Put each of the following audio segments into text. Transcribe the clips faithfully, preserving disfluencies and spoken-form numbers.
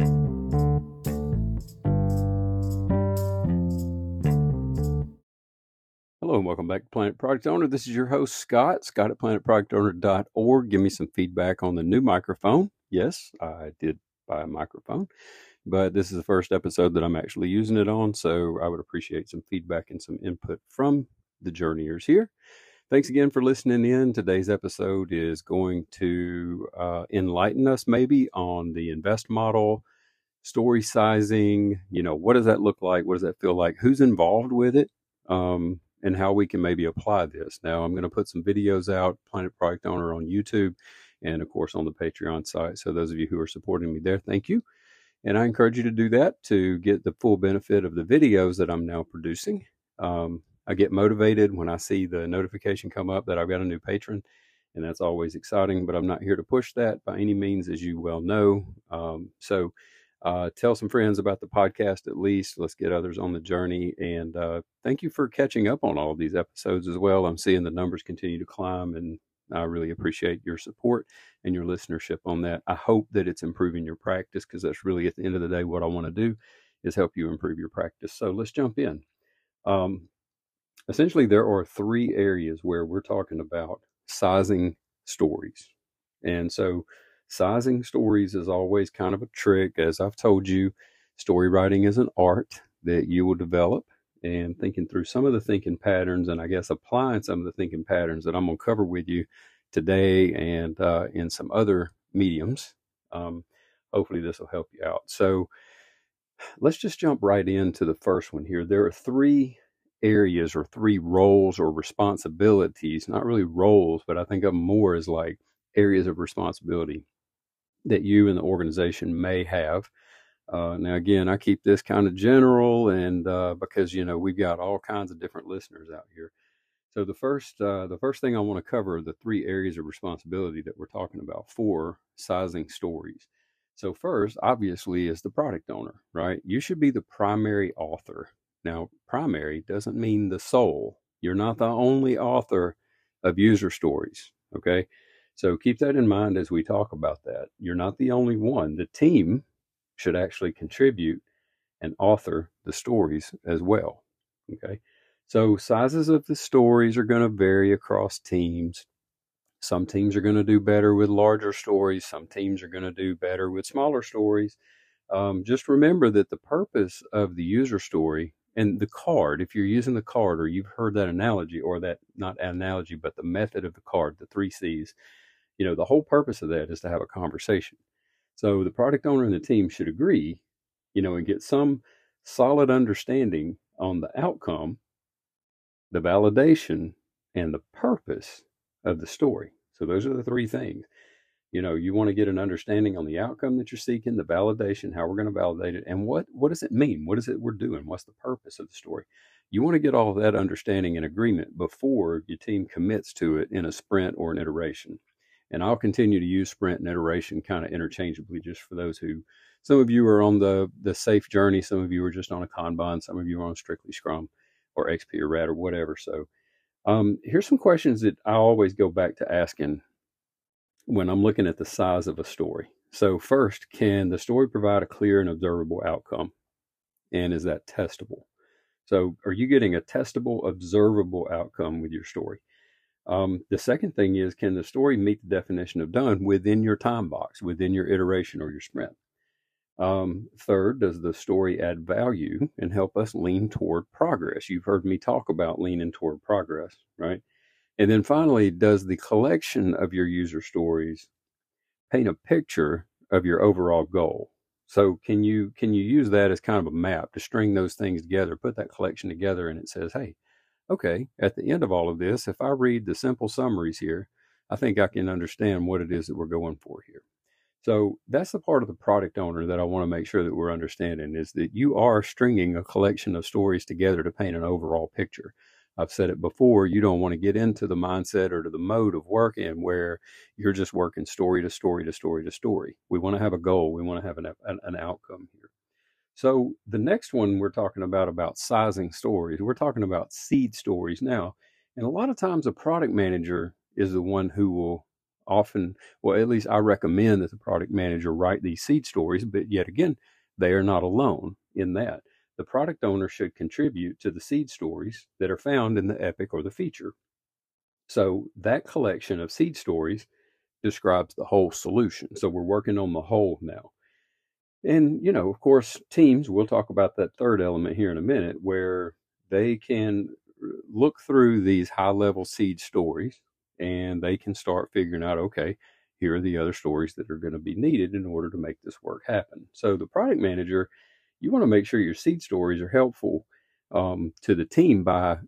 Hello and welcome back to Planet Product Owner. This is your host, Scott, Scott at planet product owner dot org. Give me some feedback on the new microphone. Yes, I did buy a microphone, but this is the first episode that I'm actually using it on, so I would appreciate some feedback and some input from the journeyers here. Thanks again for listening in. Today's episode is going to uh, enlighten us maybe on the INVEST model, story sizing. You know, what does that look like? What does that feel like? Who's involved with it? Um, and how we can maybe apply this. Now, I'm going to put some videos out, Planet Product Owner on YouTube, and of course on the Patreon site. So those of you who are supporting me there, thank you. And I encourage you to do that to get the full benefit of the videos that I'm now producing. Um, I get motivated when I see the notification come up that I've got a new patron, and that's always exciting, but I'm not here to push that by any means, as you well know. Um, so uh, tell some friends about the podcast at least. Let's get others on the journey. And uh, thank you for catching up on all of these episodes as well. I'm seeing the numbers continue to climb, and I really appreciate your support and your listenership on that. I hope that it's improving your practice, because that's really, at the end of the day, what I want to do is help you improve your practice. So let's jump in. Um, Essentially, there are three areas where we're talking about sizing stories. And so sizing stories is always kind of a trick. As I've told you, story writing is an art that you will develop, and thinking through some of the thinking patterns, and I guess applying some of the thinking patterns that I'm going to cover with you today and uh, in some other mediums. Um, hopefully this will help you out. So let's just jump right into the first one here. There are three areas or three roles or responsibilities, not really roles, but I think of more as like areas of responsibility that you and the organization may have. Uh, now, again, I keep this kind of general, and uh, because, you know, we've got all kinds of different listeners out here. So the first, uh, the first thing I want to cover are the three areas of responsibility that we're talking about for sizing stories. So first, obviously, is the product owner, right? You should be the primary author. Now, primary doesn't mean the sole. You're not the only author of user stories, okay? So keep that in mind as we talk about that. You're not the only one. The team should actually contribute and author the stories as well, okay? So sizes of the stories are going to vary across teams. Some teams are going to do better with larger stories. Some teams are going to do better with smaller stories. Um, just remember that the purpose of the user story and the card, if you're using the card, or you've heard that analogy, or that, not analogy, but the method of the card, the three C's, you know, the whole purpose of that is to have a conversation. So the product owner and the team should agree, you know, and get some solid understanding on the outcome, the validation, and the purpose of the story. So those are the three things. You know, you want to get an understanding on the outcome that you're seeking, the validation, how we're going to validate it, and what, what does it mean? What is it we're doing? What's the purpose of the story? You want to get all of that understanding and agreement before your team commits to it in a sprint or an iteration. And I'll continue to use sprint and iteration kind of interchangeably, just for those who, some of you are on the, the SAFe journey, some of you are just on a Kanban, some of you are on strictly Scrum or X P or RAD or whatever. So um, here's some questions that I always go back to asking when I'm looking at the size of a story. So first, can the story provide a clear and observable outcome? And is that testable? So are you getting a testable, observable outcome with your story? Um, the second thing is, can the story meet the definition of done within your time box, within your iteration or your sprint? Um, third, does the story add value and help us lean toward progress? You've heard me talk about leaning toward progress, right? And then finally, does the collection of your user stories paint a picture of your overall goal? So can you can you use that as kind of a map to string those things together, put that collection together, and it says, hey, okay, at the end of all of this, if I read the simple summaries here, I think I can understand what it is that we're going for here. So that's the part of the product owner that I want to make sure that we're understanding, is that you are stringing a collection of stories together to paint an overall picture. I've said it before, you don't want to get into the mindset or to the mode of working where you're just working story to story to story to story. We want to have a goal. We want to have an, an, an outcome here. So the next one we're talking about, about sizing stories, we're talking about seed stories now. And a lot of times a product manager is the one who will often, well, at least I recommend that the product manager write these seed stories, but yet again, they are not alone in that. The product owner should contribute to the seed stories that are found in the epic or the feature. So that collection of seed stories describes the whole solution. So we're working on the whole now. And, you know, of course, teams, we'll talk about that third element here in a minute, where they can look through these high-level seed stories and they can start figuring out, okay, here are the other stories that are going to be needed in order to make this work happen. So the product manager, you want to make sure your seed stories are helpful um, to the team by,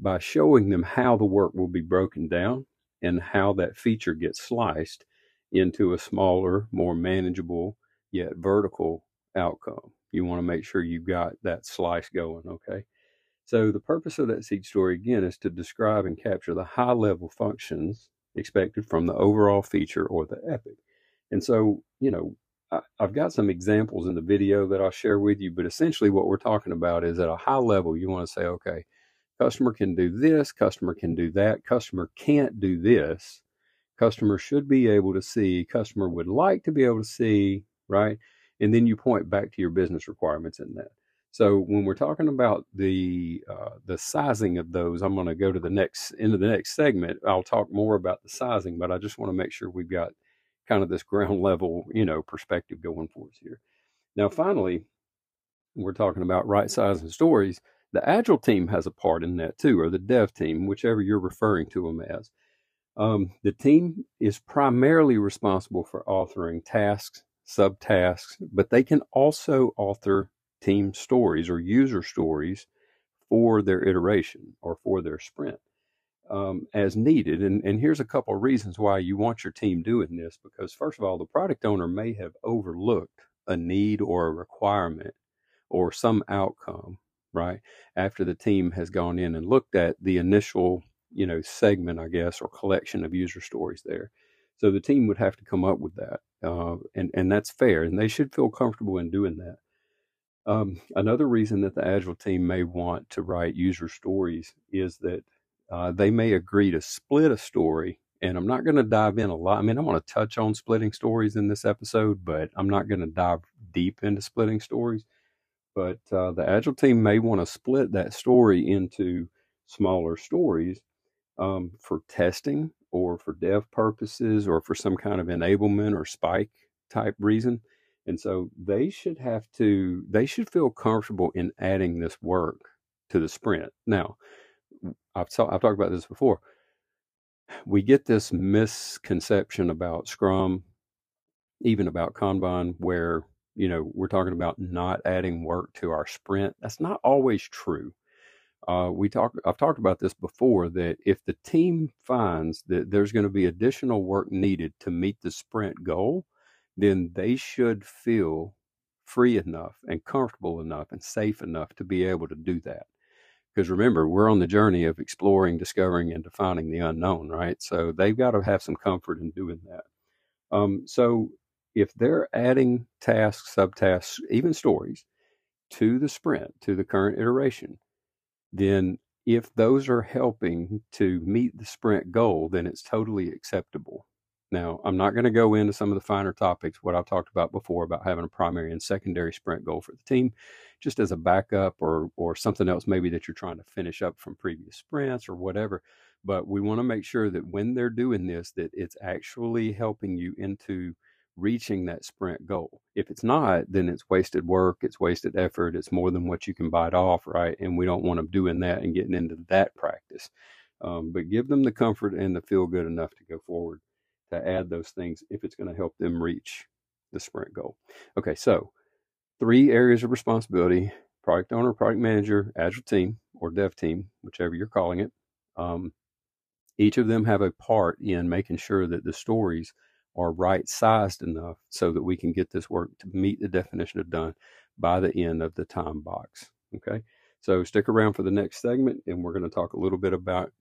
by showing them how the work will be broken down and how that feature gets sliced into a smaller, more manageable, yet vertical outcome. You want to make sure you've got that slice going, okay? So the purpose of that seed story, again, is to describe and capture the high-level functions expected from the overall feature or the epic. And so, you know, I, I've got some examples in the video that I'll share with you, but essentially what we're talking about is at a high level, you want to say, okay, customer can do this, customer can do that, customer can't do this, customer should be able to see, customer would like to be able to see, right? And then you point back to your business requirements in that. So when we're talking about the uh, the sizing of those, I'm going to go to the next into the next segment. I'll talk more about the sizing, but I just want to make sure we've got kind of this ground level, you know, perspective going for us here. Now, finally, we're talking about right sizing stories. The Agile team has a part in that too, or the dev team, whichever you're referring to them as. Um, the team is primarily responsible for authoring tasks, subtasks, but they can also author team stories or user stories for their iteration or for their sprint um, as needed. And, and here's a couple of reasons why you want your team doing this, because first of all, the product owner may have overlooked a need or a requirement or some outcome, right? After the team has gone in and looked at the initial, you know, segment, I guess, or collection of user stories there. So the team would have to come up with that. Uh, and, and that's fair. And they should feel comfortable in doing that. Um, another reason that the Agile team may want to write user stories is that uh, they may agree to split a story. And I'm not going to dive in a lot. I mean, I want to touch on splitting stories in this episode, but I'm not going to dive deep into splitting stories. But uh, the Agile team may want to split that story into smaller stories um, for testing or for dev purposes or for some kind of enablement or spike type reason. And so they should have to, they should feel comfortable in adding this work to the sprint. Now, I've, ta- I've talked about this before. We get this misconception about Scrum, even about Kanban, where, you know, we're talking about not adding work to our sprint. That's not always true. Uh, we talk, I've talked about this before, that if the team finds that there's going to be additional work needed to meet the sprint goal, then they should feel free enough and comfortable enough and safe enough to be able to do that. Because remember, we're on the journey of exploring, discovering, and defining the unknown, right? So they've got to have some comfort in doing that. Um, so if they're adding tasks, subtasks, even stories to the sprint, to the current iteration, then if those are helping to meet the sprint goal, then it's totally acceptable. Now, I'm not going to go into some of the finer topics, what I've talked about before about having a primary and secondary sprint goal for the team, just as a backup or or something else maybe that you're trying to finish up from previous sprints or whatever. But we want to make sure that when they're doing this, that it's actually helping you into reaching that sprint goal. If it's not, then it's wasted work, it's wasted effort, it's more than what you can bite off, right? And we don't want them doing that and getting into that practice. Um, but give them the comfort and the feel good enough to go forward, to add those things if it's going to help them reach the sprint goal. Okay, so three areas of responsibility: product owner, product manager, Agile team, or dev team, whichever you're calling it. Um, each of them have a part in making sure that the stories are right-sized enough so that we can get this work to meet the definition of done by the end of the time box. Okay, so stick around for the next segment, and we're going to talk a little bit about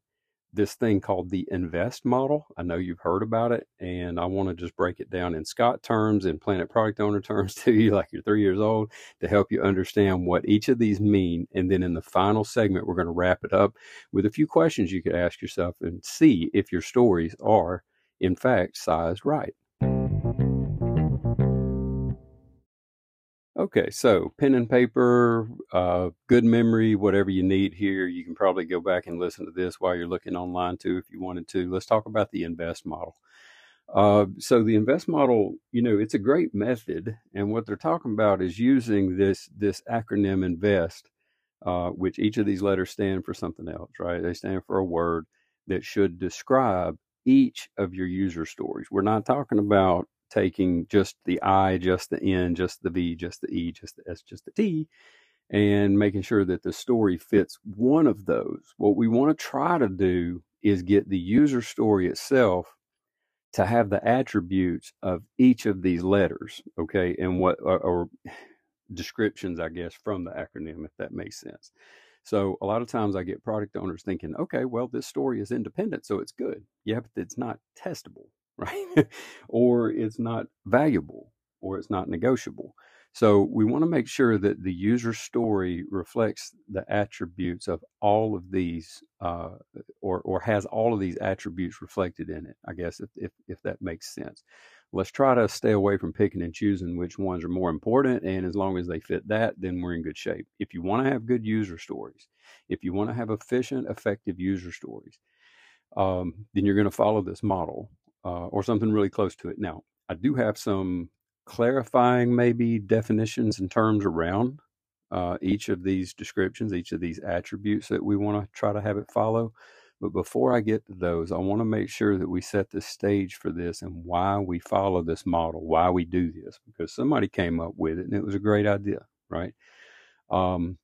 this thing called the INVEST model. I know you've heard about it, and I want to just break it down in Scott terms and Planet Product Owner terms to you, like you're three years old, to help you understand what each of these mean. And then in the final segment, we're going to wrap it up with a few questions you could ask yourself and see if your stories are in fact, size right. Okay, so pen and paper, uh, good memory, whatever you need here. You can probably go back and listen to this while you're looking online too if you wanted to. Let's talk about the INVEST model. Uh, so the INVEST model, you know, it's a great method. And what they're talking about is using this, this acronym INVEST, uh, which each of these letters stand for something else, right? They stand for a word that should describe each of your user stories. We're not talking about taking just the I, just the N, just the V, just the E, just the S, just the T, and making sure that the story fits one of those. What we want to try to do is get the user story itself to have the attributes of each of these letters, okay, and what, or, or descriptions, I guess, from the acronym, if that makes sense. So a lot of times I get product owners thinking, okay, well, this story is independent, so it's good. Yeah, but it's not testable, right? Or it's not valuable, or it's not negotiable. So we want to make sure that the user story reflects the attributes of all of these, uh, or, or has all of these attributes reflected in it, I guess, if, if, if that makes sense. Let's try to stay away from picking and choosing which ones are more important. And as long as they fit that, then we're in good shape. If you want to have good user stories, if you want to have efficient, effective user stories, um, then you're going to follow this model. Uh, or something really close to it. Now, I do have some clarifying maybe definitions and terms around uh, each of these descriptions, each of these attributes that we want to try to have it follow. But before I get to those, I want to make sure that we set the stage for this and why we follow this model, why we do this, because somebody came up with it and it was a great idea, right? Um,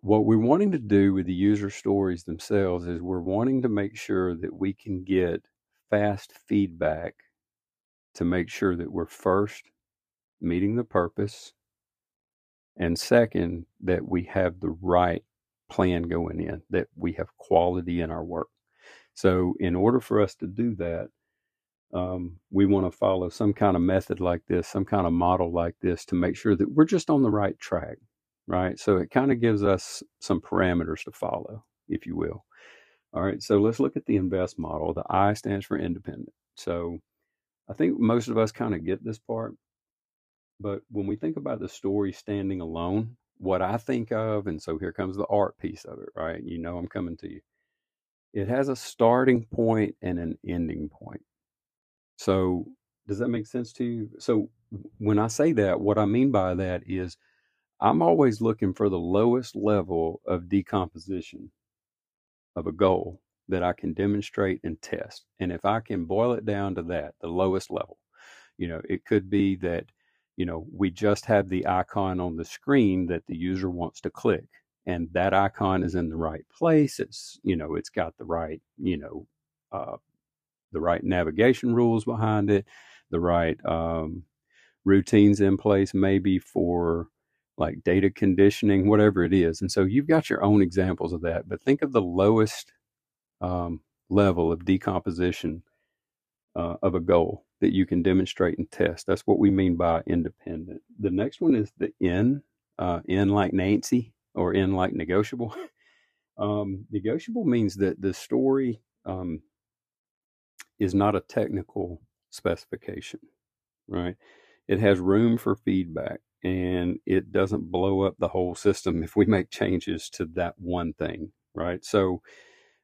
what we're wanting to do with the user stories themselves is we're wanting to make sure that we can get fast feedback to make sure that we're first meeting the purpose, and second, that we have the right plan going in, that we have quality in our work. So in order for us to do that, um, we want to follow some kind of method like this, some kind of model like this, to make sure that we're just on the right track, right? So it kind of gives us some parameters to follow, if you will. All right, so let's look at the INVEST model. The I stands for independent. So I think most of us kind of get this part, but when we think about the story standing alone, what I think of, and so here comes the art piece of it, right? You know I'm coming to you. It has a starting point and an ending point. So does that make sense to you? So when I say that, what I mean by that is I'm always looking for the lowest level of decomposition of a goal that I can demonstrate and test. And if I can boil it down to that, the lowest level, you know, it could be that, you know, we just have the icon on the screen that the user wants to click, and that icon is in the right place. It's, you know, it's got the right, you know, uh, the right navigation rules behind it, the right um, routines in place, maybe for like data conditioning, whatever it is. And so you've got your own examples of that, but think of the lowest um, level of decomposition uh, of a goal that you can demonstrate and test. That's what we mean by independent. The next one is the N, uh, N like Nancy, or N like negotiable. um, negotiable means that the story um, is not a technical specification, right? It has room for feedback, and it doesn't blow up the whole system if we make changes to that one thing, right? So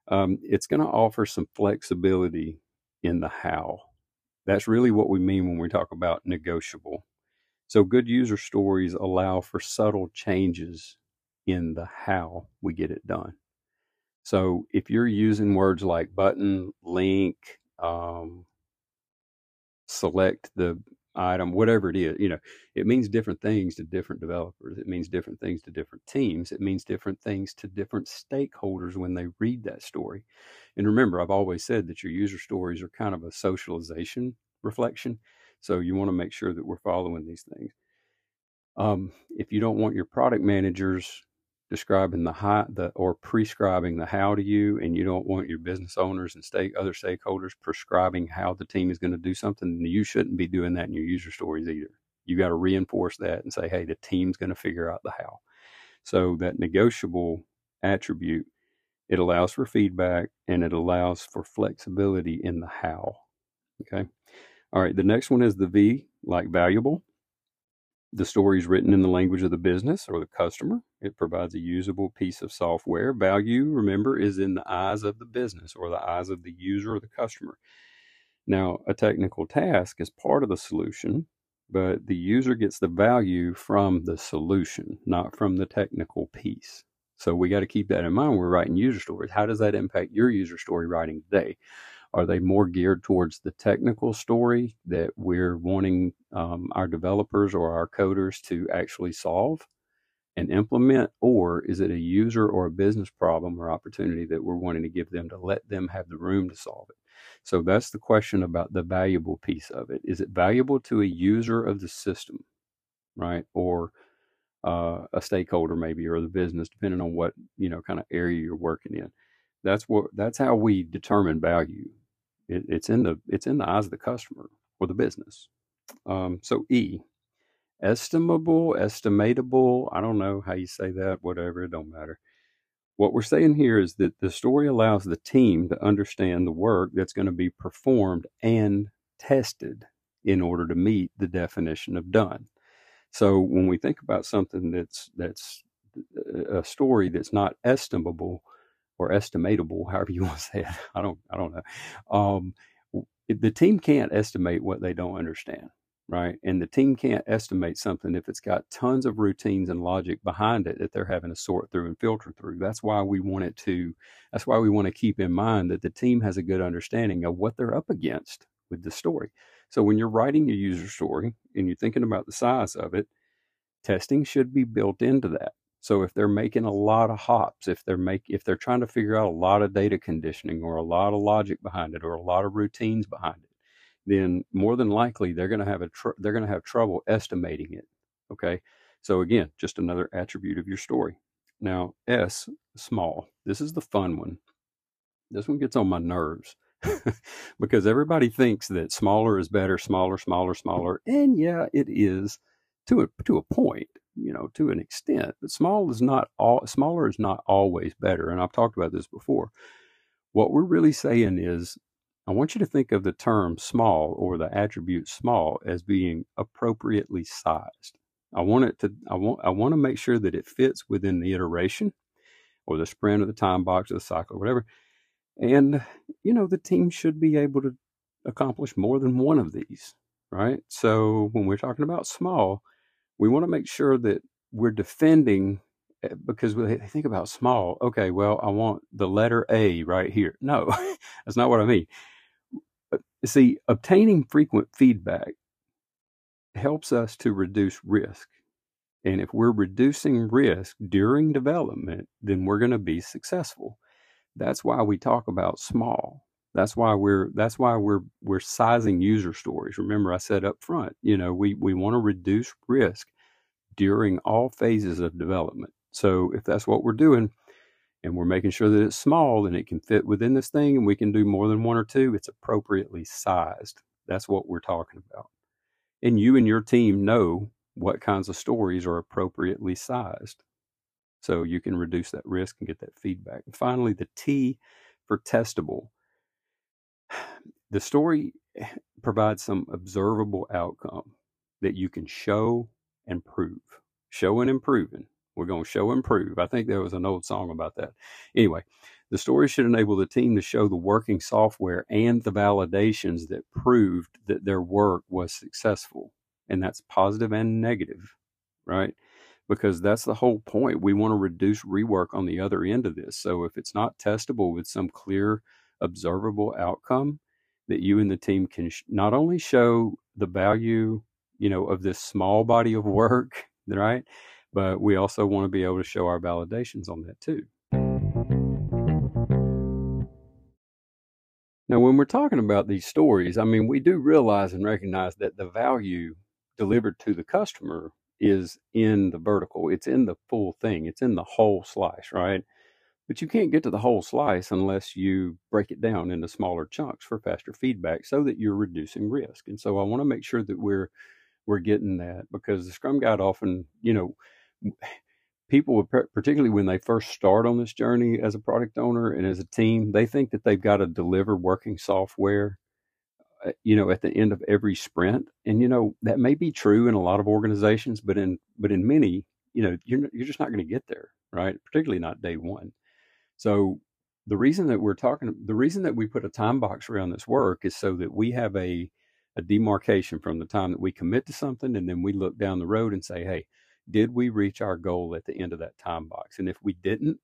um, it's going to offer some flexibility in the how. That's really what we mean when we talk about negotiable. So good user stories allow for subtle changes in the how we get it done. So if you're using words like button, link, um, select the item, whatever it is, you know, it means different things to different developers. It means different things to different teams. It means different things to different stakeholders when they read that story. And remember, I've always said that your user stories are kind of a socialization reflection. So you want to make sure that we're following these things. Um, if you don't want your product managers describing the how, the, or prescribing the how to you, and you don't want your business owners and stake, other stakeholders prescribing how the team is going to do something, you shouldn't be doing that in your user stories either. You got to reinforce that and say, hey, the team's going to figure out the how. So that negotiable attribute It allows for feedback, and it allows for flexibility in the how. Okay. All right. The next one is the V, like valuable. The story is written in the language of the business or the customer. It provides a usable piece of software. Value, remember, is in the eyes of the business or the eyes of the user or the customer. Now, a technical task is part of the solution, but the user gets the value from the solution, not from the technical piece. So we got to keep that in mind when we're writing user stories. How does that impact your user story writing today? Are they more geared towards the technical story that we're wanting um, our developers or our coders to actually solve and implement? Or is it a user or a business problem or opportunity that we're wanting to give them to let them have the room to solve it? So that's the question about the valuable piece of it. Is it valuable to a user of the system, right? Or uh, a stakeholder maybe, or the business, depending on what, you know, kind of area you're working in. That's what, that's how we determine value. It, it's in the, it's in the eyes of the customer or the business. Um, so E, estimable, estimatable. I don't know how you say that, whatever, it don't matter. What we're saying here is that the story allows the team to understand the work that's going to be performed and tested in order to meet the definition of done. So when we think about something that's, that's a story that's not estimable or estimatable, however you want to say it, I don't, I don't know. Um, the team can't estimate what they don't understand, right? And the team can't estimate something if it's got tons of routines and logic behind it that they're having to sort through and filter through. That's why we want it to, that's why we want to keep in mind that the team has a good understanding of what they're up against with the story. So when you're writing your user story and you're thinking about the size of it, testing should be built into that. So if they're making a lot of hops, if they're make, if they're trying to figure out a lot of data conditioning or a lot of logic behind it or a lot of routines behind it, then more than likely they're going to have a tr they're going to have trouble estimating it. Okay, so again, just another attribute of your story. Now S, small. This is the fun one. This one gets on my nerves because everybody thinks that smaller is better, smaller, smaller, smaller, and yeah, it is to a to a point, you know, to an extent. But small is not all. Smaller is not always better, and I've talked about this before. What we're really saying is, I want you to think of the term small or the attribute small as being appropriately sized. I want it to, I want, I want to make sure that it fits within the iteration or the sprint or the time box or the cycle or whatever. And, you know, the team should be able to accomplish more than one of these, right? So when we're talking about small, we want to make sure that we're defending, because when they think about small, okay, well, I want the letter A right here. No, that's not what I mean. See, obtaining frequent feedback helps us to reduce risk. And if we're reducing risk during development, then we're going to be successful. That's why we talk about small. That's why we're, that's why we're, we're sizing user stories. Remember I said up front, you know, we, we want to reduce risk during all phases of development. So if that's what we're doing, and we're making sure that it's small and it can fit within this thing and we can do more than one or two, it's appropriately sized. That's what we're talking about. And you and your team know what kinds of stories are appropriately sized. So you can reduce that risk and get that feedback. And finally, the T for testable. The story provides some observable outcome that you can show and prove. Showing and proving. We're going to show and prove. I think there was an old song about that. Anyway, the story should enable the team to show the working software and the validations that proved that their work was successful. And that's positive and negative, right? Because that's the whole point. We want to reduce rework on the other end of this. So if it's not testable with some clear, observable outcome that you and the team can sh- not only show the value, you know, of this small body of work, right? But we also want to be able to show our validations on that too. Now, when we're talking about these stories, I mean, we do realize and recognize that the value delivered to the customer is in the vertical. It's in the full thing. It's in the whole slice, right? But you can't get to the whole slice unless you break it down into smaller chunks for faster feedback so that you're reducing risk. And so I want to make sure that we're, we're getting that, because the Scrum Guide often, you know, people, particularly when they first start on this journey as a product owner and as a team, they think that they've got to deliver working software, uh, you know, at the end of every sprint. And, you know, that may be true in a lot of organizations, but in, but in many, you know, you're, you're just not going to get there, right? Particularly not day one. So the reason that we're talking, the reason that we put a time box around this work is so that we have a, a demarcation from the time that we commit to something. And then we look down the road and say, hey, did we reach our goal at the end of that time box? And if we didn't,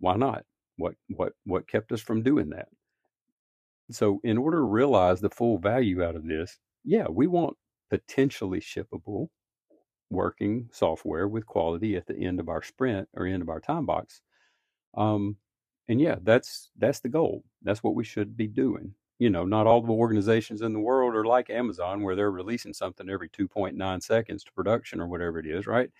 why not? What, what, what kept us from doing that? So in order to realize the full value out of this, yeah, we want potentially shippable working software with quality at the end of our sprint or end of our time box. Um, and yeah, that's, that's the goal. That's what we should be doing. You know, not all the organizations in the world are like Amazon, where they're releasing something every two point nine seconds to production or whatever it is, right?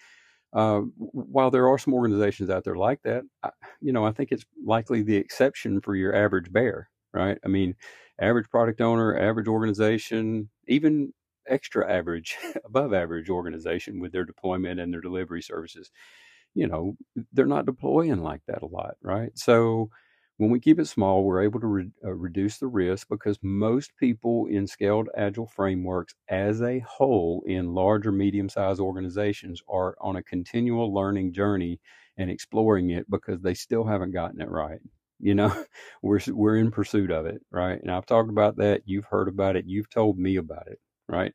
Uh, while there are some organizations out there like that, I, you know, I think it's likely the exception for your average bear, right? I mean, average product owner, average organization, even extra average, above average organization with their deployment and their delivery services, you know, they're not deploying like that a lot, right? So when we keep it small, we're able to re uh, reduce the risk, because most people in scaled agile frameworks as a whole in large or medium-sized organizations are on a continual learning journey and exploring it because they still haven't gotten it right. You know, we're, we're in pursuit of it, right? And I've talked about that. You've heard about it. You've told me about it, right?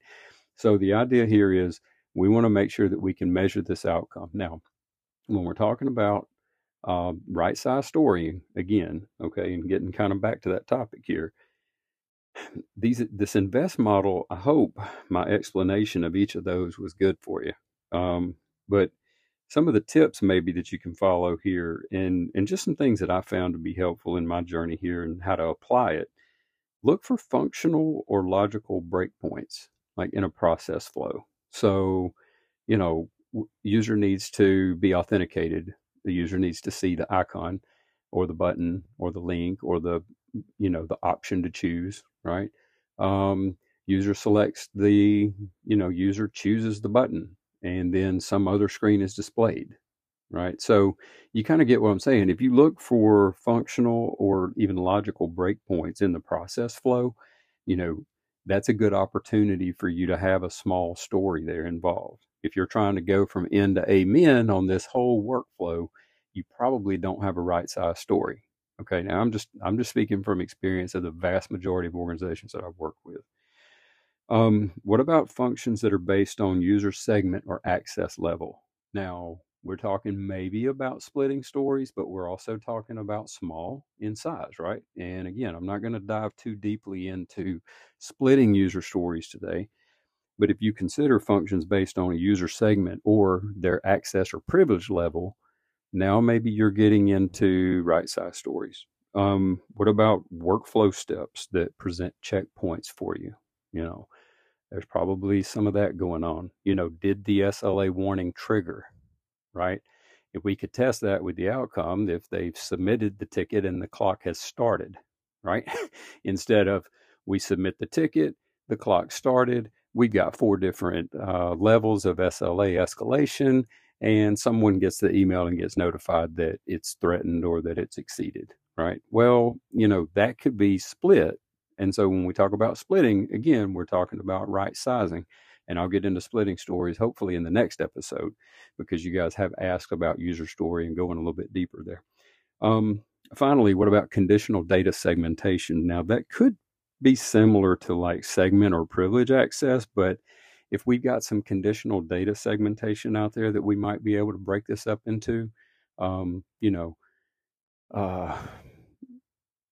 So the idea here is we want to make sure that we can measure this outcome. Now, when we're talking about Uh, right size story again, okay, and getting kind of back to that topic here. These, this invest model, I hope my explanation of each of those was good for you. Um, but some of the tips maybe that you can follow here, and, and just some things that I found to be helpful in my journey here and how to apply it. Look for functional or logical breakpoints, like in a process flow. So, you know, user needs to be authenticated. The user needs to see the icon or the button or the link or the, you know, the option to choose, right? Um, user selects the, you know, user chooses the button, and then some other screen is displayed, right? So you kind of get what I'm saying. If you look for functional or even logical breakpoints in the process flow, you know, that's a good opportunity for you to have a small story there involved. If you're trying to go from end to amen on this whole workflow, you probably don't have a right size story. Okay. Now I'm just, I'm just speaking from experience of the vast majority of organizations that I've worked with. Um, what about functions that are based on user segment or access level? Now we're talking maybe about splitting stories, but we're also talking about small in size, right? And again, I'm not going to dive too deeply into splitting user stories today. But if you consider functions based on a user segment or their access or privilege level, now maybe you're getting into right size stories. Um, what about workflow steps that present checkpoints for you? You know, there's probably some of that going on. You know, did the S L A warning trigger, right? If we could test that with the outcome, if they've submitted the ticket and the clock has started, right? Instead of we submit the ticket, the clock started, we got four different uh, levels of S L A escalation, and someone gets the email and gets notified that it's threatened or that it's exceeded, right? Well, you know, that could be split. And so when we talk about splitting, again, we're talking about right sizing. And I'll get into splitting stories, hopefully in the next episode, because you guys have asked about user story and going a little bit deeper there. Um, finally, what about conditional data segmentation? Now that could be similar to like segment or privilege access, but if we've got some conditional data segmentation out there that we might be able to break this up into, um, you know, uh,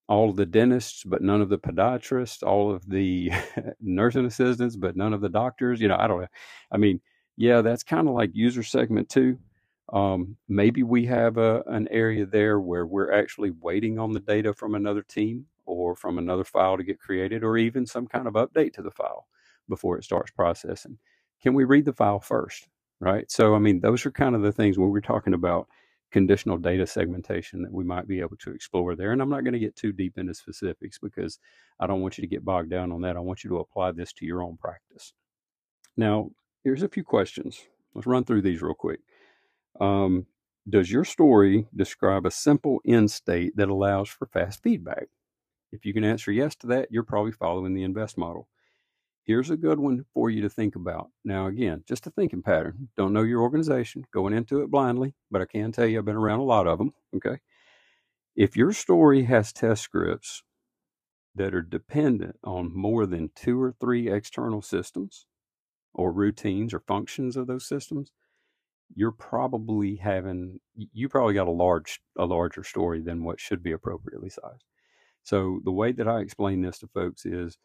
all of the dentists, but none of the podiatrists, all of the nursing assistants, but none of the doctors, you know, I don't know. I mean, yeah, that's kind of like user segment too. Um, maybe we have a, an area there where we're actually waiting on the data from another team or from another file to get created, or even some kind of update to the file before it starts processing. Can we read the file first, right? So, I mean, those are kind of the things when we're talking about conditional data segmentation that we might be able to explore there. And I'm not going to get too deep into specifics because I don't want you to get bogged down on that. I want you to apply this to your own practice. Now, here's a few questions. Let's run through these real quick. Um, Does your story describe a simple end state that allows for fast feedback? If you can answer yes to that, you're probably following the INVEST model. Here's a good one for you to think about. Now, again, just a thinking pattern. Don't know your organization, going into it blindly, but I can tell you I've been around a lot of them, okay? If your story has test scripts that are dependent on more than two or three external systems or routines or functions of those systems, you're probably having, you probably got a large, a larger story than what should be appropriately sized. So the way that I explain this to folks is,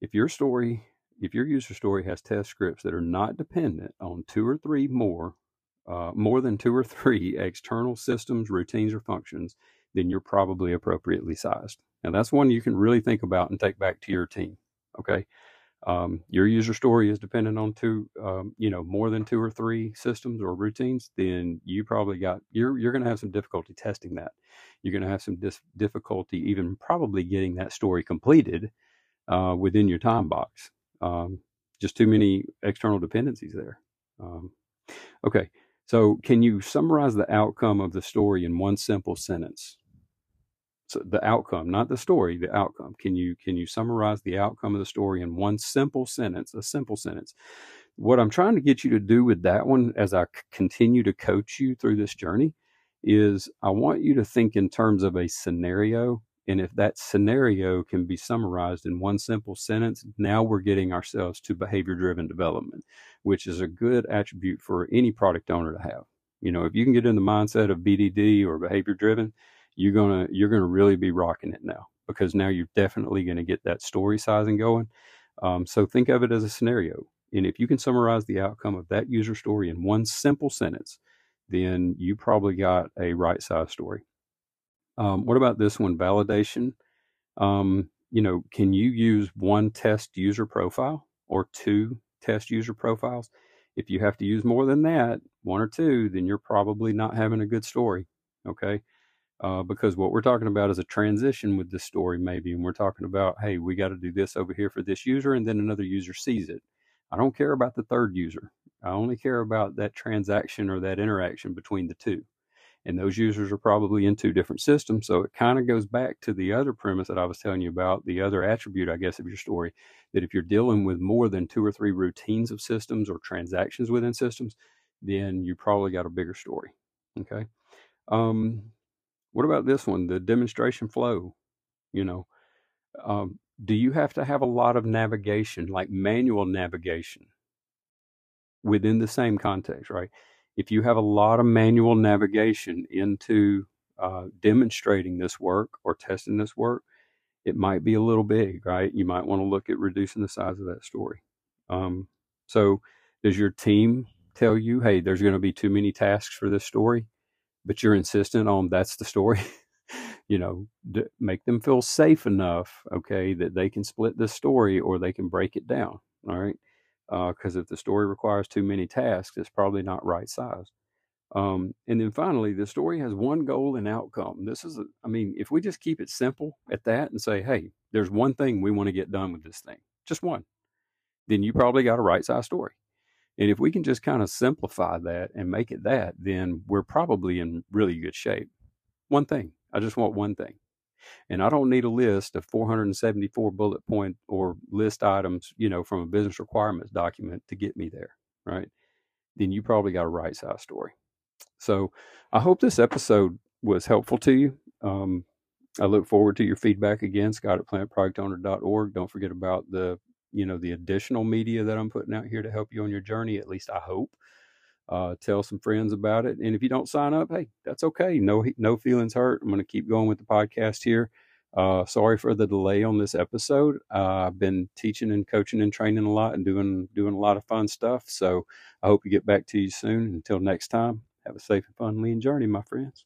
if your story, if your user story has test scripts that are not dependent on two or three more, uh, more than two or three external systems, routines, or functions, then you're probably appropriately sized. Now that's one you can really think about and take back to your team. Okay. Um, your user story is dependent on two, um, you know, more than two or three systems or routines, then you probably got, you're, you're going to have some difficulty testing that. You're going to have some dis- difficulty even probably getting that story completed Uh, within your time box. Um, just too many external dependencies there. Um, okay, so can you summarize the outcome of the story in one simple sentence? So the outcome, not the story, the outcome. Can you, can you summarize the outcome of the story in one simple sentence, a simple sentence? What I'm trying to get you to do with that one as I c- continue to coach you through this journey is I want you to think in terms of a scenario. And if that scenario can be summarized in one simple sentence, now we're getting ourselves to behavior-driven development, which is a good attribute for any product owner to have. You know, if you can get in the mindset of B D D or behavior-driven, you're gonna you're gonna really be rocking it now, because now you're definitely gonna get that story sizing going. Um, so think of it as a scenario, and if you can summarize the outcome of that user story in one simple sentence, then you probably got a right-sized story. Um, what about this one, validation? Um, you know, can you use one test user profile or two test user profiles? If you have to use more than that, one or two, then you're probably not having a good story, okay? Uh, because what we're talking about is a transition with this story maybe, and we're talking about, hey, we got to do this over here for this user, and then another user sees it. I don't care about the third user. I only care about that transaction or that interaction between the two. And those users are probably in two different systems. So it kind of goes back to the other premise that I was telling you about, the other attribute, I guess, of your story, that if you're dealing with more than two or three routines of systems or transactions within systems, then you probably got a bigger story. Okay. Um, what about this one? The demonstration flow, you know, um, do you have to have a lot of navigation, like manual navigation within the same context, right? If you have a lot of manual navigation into uh, demonstrating this work or testing this work, it might be a little big, right? You might want to look at reducing the size of that story. Um, so does your team tell you, hey, there's going to be too many tasks for this story, but you're insistent on that's the story? You know, d- make them feel safe enough, okay, that they can split this story or they can break it down, all right? Because uh, if the story requires too many tasks, it's probably not right sized. Um, and then finally, the story has one goal and outcome. This is, a, I mean, if we just keep it simple at that and say, hey, there's one thing we want to get done with this thing, just one, then you probably got a right sized story. And if we can just kind of simplify that and make it that, then we're probably in really good shape. One thing. I just want one thing. And I don't need a list of four hundred seventy-four bullet point or list items, you know, from a business requirements document to get me there, right? Then you probably got a right size story. So I hope this episode was helpful to you. Um, I look forward to your feedback again, Scott at planet product owner dot org. Don't forget about the, you know, the additional media that I'm putting out here to help you on your journey. At least I hope. Uh, tell some friends about it. And if you don't sign up, hey, that's okay. No, no feelings hurt. I'm going to keep going with the podcast here. Uh, sorry for the delay on this episode. Uh, I've been teaching and coaching and training a lot and doing, doing a lot of fun stuff. So I hope to get back to you soon. Until next time, have a safe and fun lean journey, my friends.